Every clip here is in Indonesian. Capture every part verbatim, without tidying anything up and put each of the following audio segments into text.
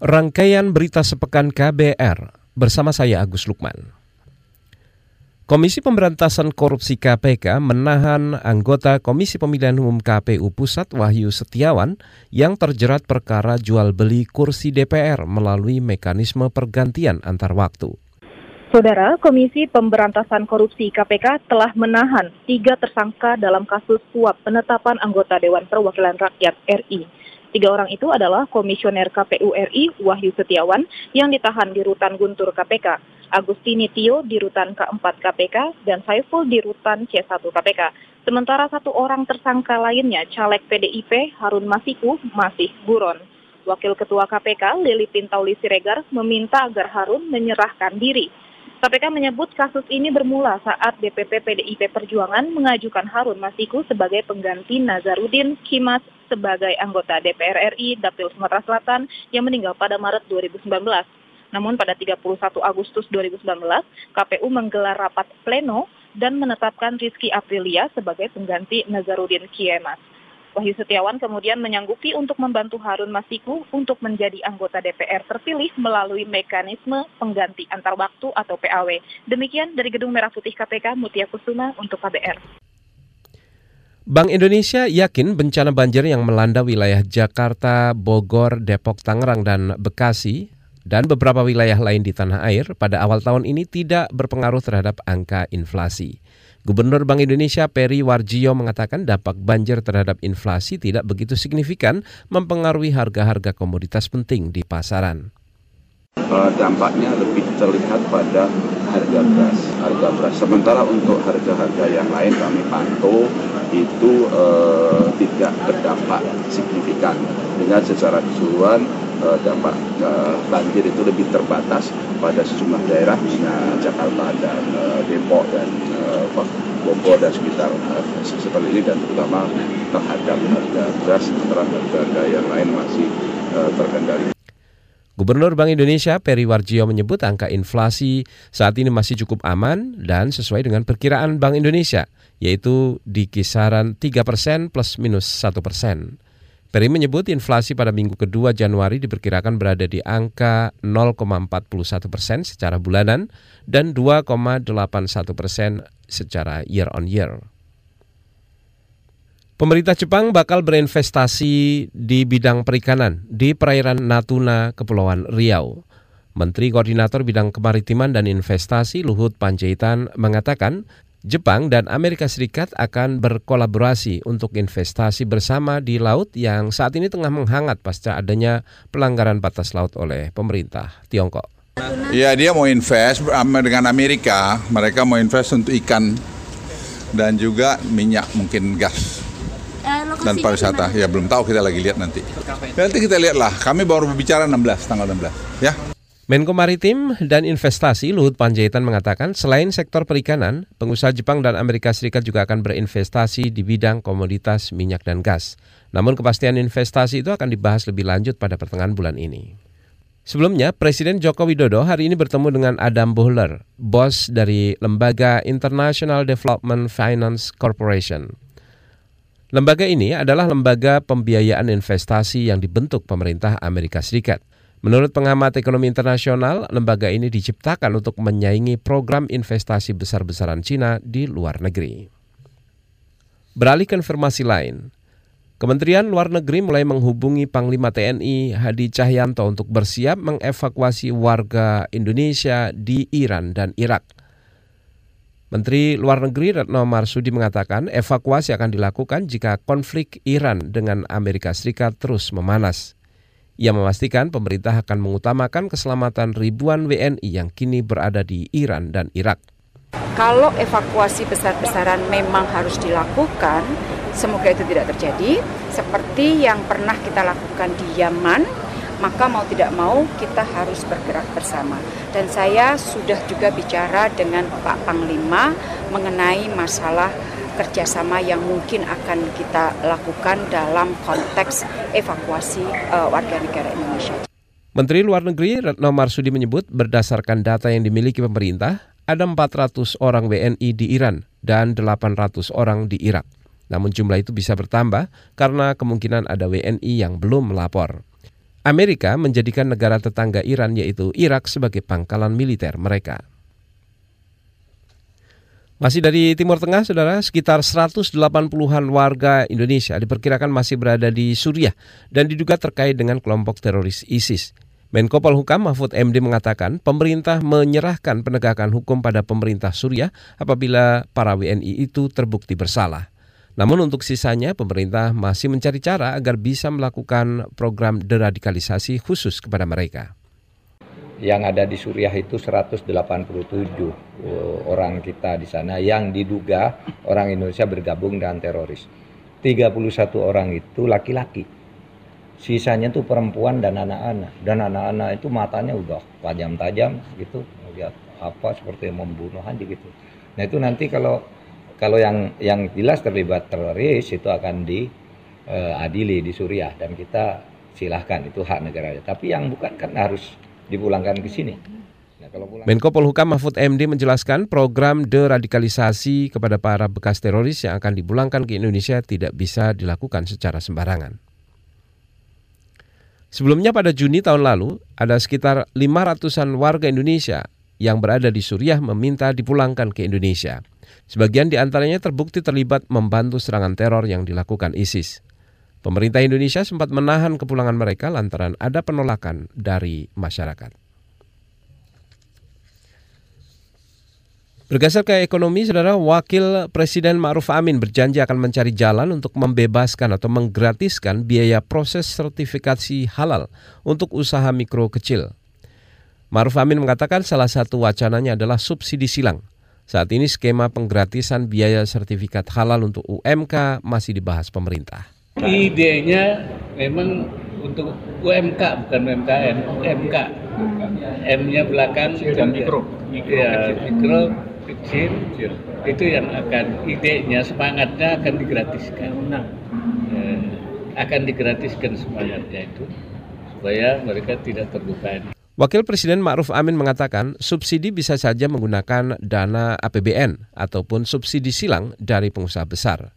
Rangkaian berita sepekan K B R bersama saya Agus Lukman. Komisi Pemberantasan Korupsi K P K menahan anggota Komisi Pemilihan Umum K P U Pusat Wahyu Setiawan yang terjerat perkara jual beli kursi D P R melalui mekanisme pergantian antar waktu. Saudara, Komisi Pemberantasan Korupsi K P K telah menahan tiga tersangka dalam kasus suap penetapan anggota Dewan Perwakilan Rakyat R I. Tiga orang itu adalah Komisioner K P U R I Wahyu Setiawan yang ditahan di Rutan Guntur K P K, Agustini Tio di Rutan K empat K P K, dan Saiful di Rutan C satu K P K. Sementara satu orang tersangka lainnya, caleg P D I P Harun Masiku, masih buron. Wakil Ketua K P K Lili Pintauli Siregar meminta agar Harun menyerahkan diri. K P K menyebut kasus ini bermula saat D P P P D I P Perjuangan mengajukan Harun Masiku sebagai pengganti Nazaruddin Kiemas sebagai anggota D P R R I Dapil Sumatera Selatan yang meninggal pada Maret dua ribu sembilan belas. Namun pada tiga puluh satu Agustus dua ribu sembilan belas, K P U menggelar rapat pleno dan menetapkan Rizky Aprilia sebagai pengganti Nazaruddin Kiemas. Wahyu Setiawan kemudian menyanggupi untuk membantu Harun Masiku untuk menjadi anggota D P R terpilih melalui mekanisme pengganti antar waktu atau P A W. Demikian dari Gedung Merah Putih K P K, Mutia Kusuma untuk K B R. Bank Indonesia yakin bencana banjir yang melanda wilayah Jakarta, Bogor, Depok, Tangerang, dan Bekasi dan beberapa wilayah lain di tanah air pada awal tahun ini tidak berpengaruh terhadap angka inflasi. Gubernur Bank Indonesia Perry Warjiyo mengatakan dampak banjir terhadap inflasi tidak begitu signifikan mempengaruhi harga-harga komoditas penting di pasaran. Dampaknya lebih terlihat pada harga beras. Harga beras. Sementara untuk harga-harga yang lain kami pantau itu eh, tidak berdampak signifikan. Dengan secara keseluruhan eh, dampak eh, banjir itu lebih terbatas pada sejumlah daerah, misalnya Jakarta dan eh, Depok dan eh, Bogor dan sekitar eh, sekitar ini, dan terutama terhadap harga beras, sementara harga-harga yang lain masih eh, terkendali. Gubernur Bank Indonesia Perry Warjiyo menyebut angka inflasi saat ini masih cukup aman dan sesuai dengan perkiraan Bank Indonesia, yaitu di kisaran tiga persen plus minus satu persen. Perry menyebut inflasi pada minggu kedua Januari diperkirakan berada di angka nol koma empat satu persen secara bulanan dan dua koma delapan satu persen secara year on year. Pemerintah Jepang bakal berinvestasi di bidang perikanan di perairan Natuna, Kepulauan Riau. Menteri Koordinator Bidang Kemaritiman dan Investasi Luhut Panjaitan mengatakan Jepang dan Amerika Serikat akan berkolaborasi untuk investasi bersama di laut yang saat ini tengah menghangat pasca adanya pelanggaran batas laut oleh pemerintah Tiongkok. Ya, dia mau invest dengan Amerika, mereka mau invest untuk ikan dan juga minyak, mungkin gas. Dan pariwisata, ya belum tahu, kita lagi lihat nanti. Nanti kita lihatlah, kami baru berbicara enam belas, tanggal enam belas. Ya. Menko Maritim dan Investasi Luhut Panjaitan mengatakan selain sektor perikanan, pengusaha Jepang dan Amerika Serikat juga akan berinvestasi di bidang komoditas minyak dan gas. Namun kepastian investasi itu akan dibahas lebih lanjut pada pertengahan bulan ini. Sebelumnya, Presiden Joko Widodo hari ini bertemu dengan Adam Boehler, bos dari lembaga International Development Finance Corporation. Lembaga ini adalah lembaga pembiayaan investasi yang dibentuk pemerintah Amerika Serikat. Menurut pengamat ekonomi internasional, lembaga ini diciptakan untuk menyaingi program investasi besar-besaran Cina di luar negeri. Beralih ke informasi lain. Kementerian Luar Negeri mulai menghubungi Panglima T N I Hadi Cahyanto untuk bersiap mengevakuasi warga Indonesia di Iran dan Irak. Menteri Luar Negeri Retno Marsudi mengatakan evakuasi akan dilakukan jika konflik Iran dengan Amerika Serikat terus memanas. Ia memastikan pemerintah akan mengutamakan keselamatan ribuan W N I yang kini berada di Iran dan Irak. Kalau evakuasi besar-besaran memang harus dilakukan, semoga itu tidak terjadi. Seperti yang pernah kita lakukan di Yaman, maka mau tidak mau kita harus bergerak bersama. Dan saya sudah juga bicara dengan Pak Panglima mengenai masalah kerjasama yang mungkin akan kita lakukan dalam konteks evakuasi uh, warga negara Indonesia. Menteri Luar Negeri Retno Marsudi menyebut berdasarkan data yang dimiliki pemerintah, ada empat ratus orang W N I di Iran dan delapan ratus orang di Irak. Namun jumlah itu bisa bertambah karena kemungkinan ada W N I yang belum melapor. Amerika menjadikan negara tetangga Iran yaitu Irak sebagai pangkalan militer mereka. Masih dari Timur Tengah, saudara, sekitar seratus delapan puluhan warga Indonesia diperkirakan masih berada di Suriah dan diduga terkait dengan kelompok teroris ISIS. Menko Polhukam Mahfud M D mengatakan pemerintah menyerahkan penegakan hukum pada pemerintah Suriah apabila para W N I itu terbukti bersalah. Namun untuk sisanya pemerintah masih mencari cara agar bisa melakukan program deradikalisasi khusus kepada mereka. Yang ada di Suriah itu seratus delapan puluh tujuh orang kita di sana yang diduga orang Indonesia bergabung dengan teroris. tiga puluh satu orang itu laki-laki. Sisanya tuh perempuan dan anak-anak. Dan anak-anak itu matanya udah tajam-tajam gitu. Lihat apa seperti membunuh aja gitu. Nah itu nanti kalau kalau yang yang jelas terlibat teroris itu akan diadili di Suriah. Dan kita silahkan, itu hak negaranya. Tapi yang bukan kan harus dipulangkan ke sini. Nah, kalau pulang... Menko Polhukam Mahfud M D menjelaskan program deradikalisasi kepada para bekas teroris yang akan dipulangkan ke Indonesia tidak bisa dilakukan secara sembarangan. Sebelumnya pada Juni tahun lalu, ada sekitar lima ratusan warga Indonesia yang berada di Suriah meminta dipulangkan ke Indonesia. Sebagian di antaranya terbukti terlibat membantu serangan teror yang dilakukan ISIS. Pemerintah Indonesia sempat menahan kepulangan mereka lantaran ada penolakan dari masyarakat. Bergeser ke ekonomi, saudara, Wakil Presiden Ma'ruf Amin berjanji akan mencari jalan untuk membebaskan atau menggratiskan biaya proses sertifikasi halal untuk usaha mikro kecil. Ma'ruf Amin mengatakan salah satu wacananya adalah subsidi silang. Saat ini skema penggratisan biaya sertifikat halal untuk U M K masih dibahas pemerintah. Idenya memang untuk U M K, bukan U M K M, U M K. M-nya belakang, dan mikro. Ya, mikro. Kecil, kecil itu yang akan idenya, semangatnya akan digratiskan, nah. eh, akan digratiskan semangatnya itu supaya mereka tidak terbebani. Wakil Presiden Ma'ruf Amin mengatakan subsidi bisa saja menggunakan dana A P B N ataupun subsidi silang dari pengusaha besar.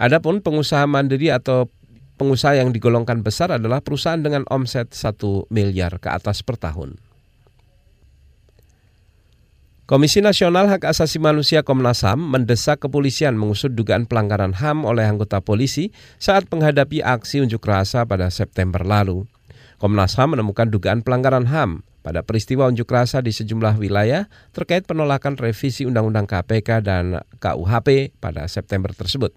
Adapun pengusaha mandiri atau pengusaha yang digolongkan besar adalah perusahaan dengan omset satu miliar ke atas per tahun. Komisi Nasional Hak Asasi Manusia Komnas H A M mendesak kepolisian mengusut dugaan pelanggaran H A M oleh anggota polisi saat menghadapi aksi unjuk rasa pada September lalu. Komnas H A M menemukan dugaan pelanggaran H A M pada peristiwa unjuk rasa di sejumlah wilayah terkait penolakan revisi Undang-Undang K P K dan K U H P pada September tersebut.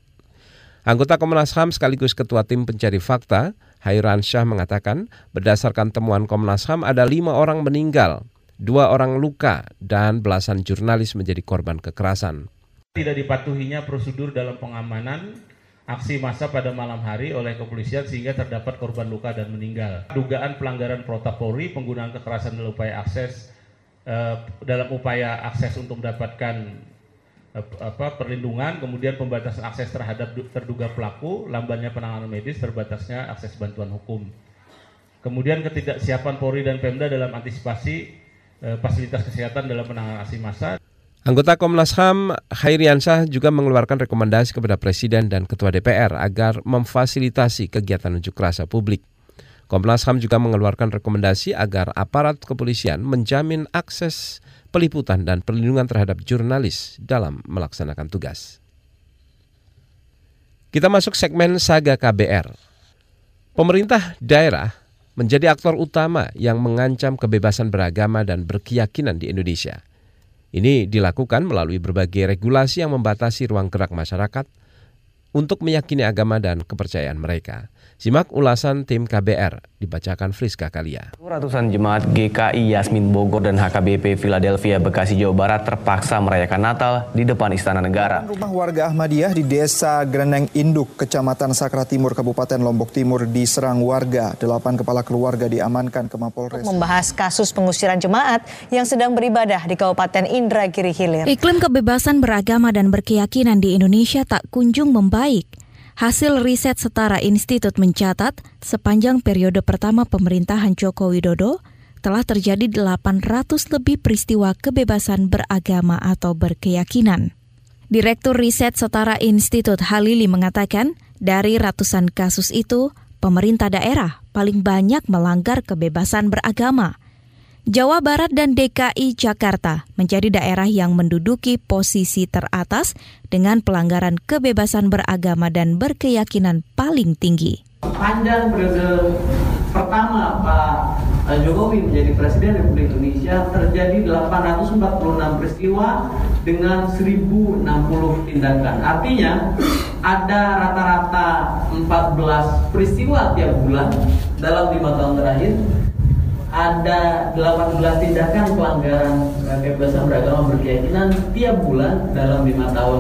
Anggota Komnas H A M sekaligus Ketua Tim Pencari Fakta, Khairiansyah mengatakan berdasarkan temuan Komnas H A M ada lima orang meninggal, dua orang luka, dan belasan jurnalis menjadi korban kekerasan. Tidak dipatuhinya prosedur dalam pengamanan aksi massa pada malam hari oleh kepolisian sehingga terdapat korban luka dan meninggal. Dugaan pelanggaran protap Polri, penggunaan kekerasan dalam upaya akses eh, dalam upaya akses untuk mendapatkan eh, apa, perlindungan, kemudian pembatasan akses terhadap terduga pelaku, lambannya penanganan medis, terbatasnya akses bantuan hukum. Kemudian ketidaksiapan Polri dan Pemda dalam antisipasi fasilitas kesehatan dalam penanganan aksi massa. Anggota Komnas H A M Khairiansyah juga mengeluarkan rekomendasi kepada Presiden dan Ketua D P R agar memfasilitasi kegiatan unjuk rasa publik. Komnas H A M juga mengeluarkan rekomendasi agar aparat kepolisian menjamin akses peliputan dan perlindungan terhadap jurnalis dalam melaksanakan tugas. Kita masuk segmen Saga K B R. Pemerintah daerah menjadi aktor utama yang mengancam kebebasan beragama dan berkeyakinan di Indonesia. Ini dilakukan melalui berbagai regulasi yang membatasi ruang gerak masyarakat untuk meyakini agama dan kepercayaan mereka. Simak ulasan tim K B R, dibacakan Friska Kalia. Ratusan jemaat G K I Yasmin Bogor dan H K B P Philadelphia Bekasi Jawa Barat terpaksa merayakan Natal di depan Istana Negara. Rumah warga Ahmadiyah di Desa Greneng Induk, Kecamatan Sakra Timur, Kabupaten Lombok Timur diserang warga. Delapan kepala keluarga diamankan ke Mapolres. Membahas kasus pengusiran jemaat yang sedang beribadah di Kabupaten Indragiri Hilir. Iklim kebebasan beragama dan berkeyakinan di Indonesia tak kunjung membaik. Hasil riset Setara Institut mencatat, sepanjang periode pertama pemerintahan Joko Widodo, telah terjadi delapan ratus lebih peristiwa kebebasan beragama atau berkeyakinan. Direktur Riset Setara Institut Halili mengatakan, dari ratusan kasus itu, pemerintah daerah paling banyak melanggar kebebasan beragama. Jawa Barat dan D K I Jakarta menjadi daerah yang menduduki posisi teratas dengan pelanggaran kebebasan beragama dan berkeyakinan paling tinggi. Panjang periode pertama Pak Jokowi menjadi Presiden Republik Indonesia terjadi delapan ratus empat puluh enam peristiwa dengan seribu enam puluh tindakan. Artinya ada rata-rata empat belas peristiwa tiap bulan dalam lima tahun terakhir. Ada delapan belas tindakan pelanggaran kebebasan beragama berkeyakinan tiap bulan dalam lima tahun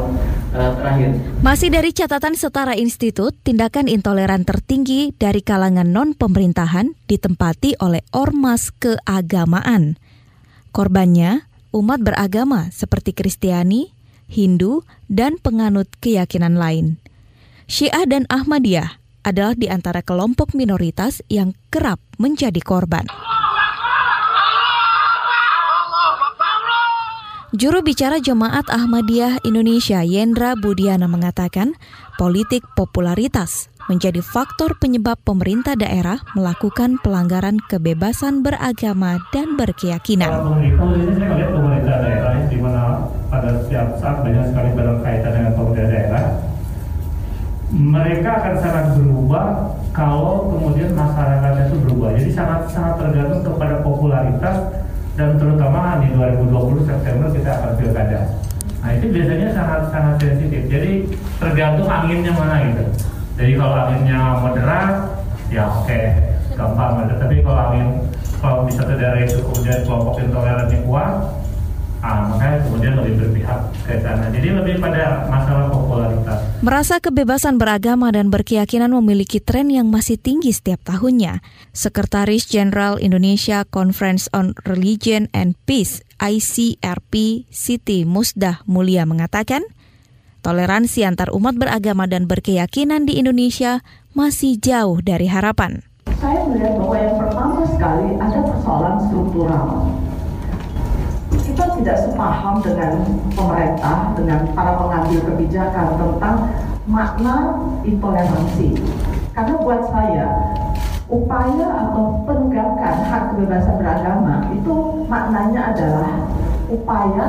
uh, terakhir. Masih dari catatan Setara Institut, tindakan intoleran tertinggi dari kalangan non-pemerintahan ditempati oleh ormas keagamaan. Korbannya, umat beragama seperti Kristiani, Hindu, dan penganut keyakinan lain. Syiah dan Ahmadiyah adalah di antara kelompok minoritas yang kerap menjadi korban. Juru bicara Jemaat Ahmadiyah Indonesia, Yendra Budiana, mengatakan politik popularitas menjadi faktor penyebab pemerintah daerah melakukan pelanggaran kebebasan beragama dan berkeyakinan. Pemerintah daerah di mana pada setiap saat banyak sekali berkaitan dengan pemerintah daerah, mereka akan sangat berubah kalau kemudian masyarakatnya itu berubah. Jadi sangat sangat tergantung kepada popularitas. Dan terutama di dua ribu dua puluh September kita akan pilkada. Nah itu biasanya sangat-sangat sensitif. Jadi tergantung anginnya mana gitu. Jadi kalau anginnya moderat, ya oke, okay, gampang aja. Tapi kalau angin, kalau bisa dari itu kemudian kelompok intolerannya kuat, ah, makanya kemudian lebih berpihak ke sana. Jadi lebih pada masalah popularitas. Merasa kebebasan beragama dan berkeyakinan memiliki tren yang masih tinggi setiap tahunnya. Sekretaris Jenderal Indonesia Conference on Religion and Peace, I C R P, Siti Musdah Mulia mengatakan, toleransi antar umat beragama dan berkeyakinan di Indonesia masih jauh dari harapan. Saya melihat bahwa yang pertama sekali ada persoalan struktural. Kita tidak sepaham dengan pemerintah, dengan para pengambil kebijakan tentang makna intoleransi. Karena buat saya, upaya atau penegakan hak kebebasan beragama itu maknanya adalah upaya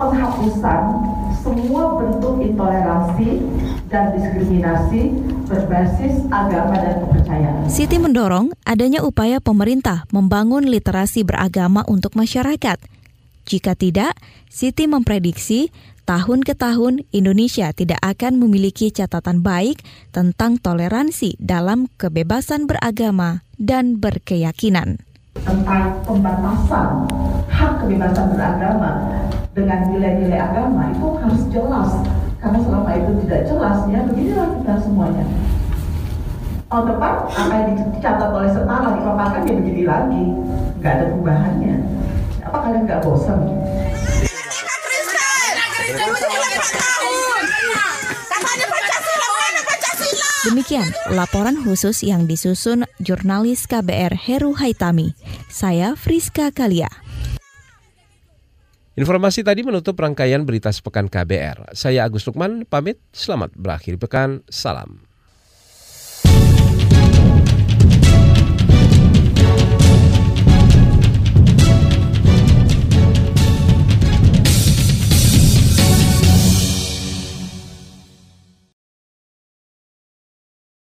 penghapusan semua bentuk intoleransi dan diskriminasi berbasis agama dan kepercayaan. Siti mendorong adanya upaya pemerintah membangun literasi beragama untuk masyarakat. Jika tidak, Siti memprediksi tahun ke tahun Indonesia tidak akan memiliki catatan baik tentang toleransi dalam kebebasan beragama dan berkeyakinan. Tentang pembatasan hak kebebasan beragama dengan nilai-nilai agama itu harus jelas. Karena selama itu tidak jelas, ya beginilah kita semuanya. Tahun depan apa yang dicatat oleh setara dipaparkan ya begini lagi, nggak ada perubahannya. Apa kalian nggak bosan? Demikian laporan khusus yang disusun jurnalis K B R Heru Haitami. Saya Friska Kalia. Informasi tadi menutup rangkaian berita sepekan K B R. Saya Agus Lukman pamit. Selamat berakhir pekan. Salam.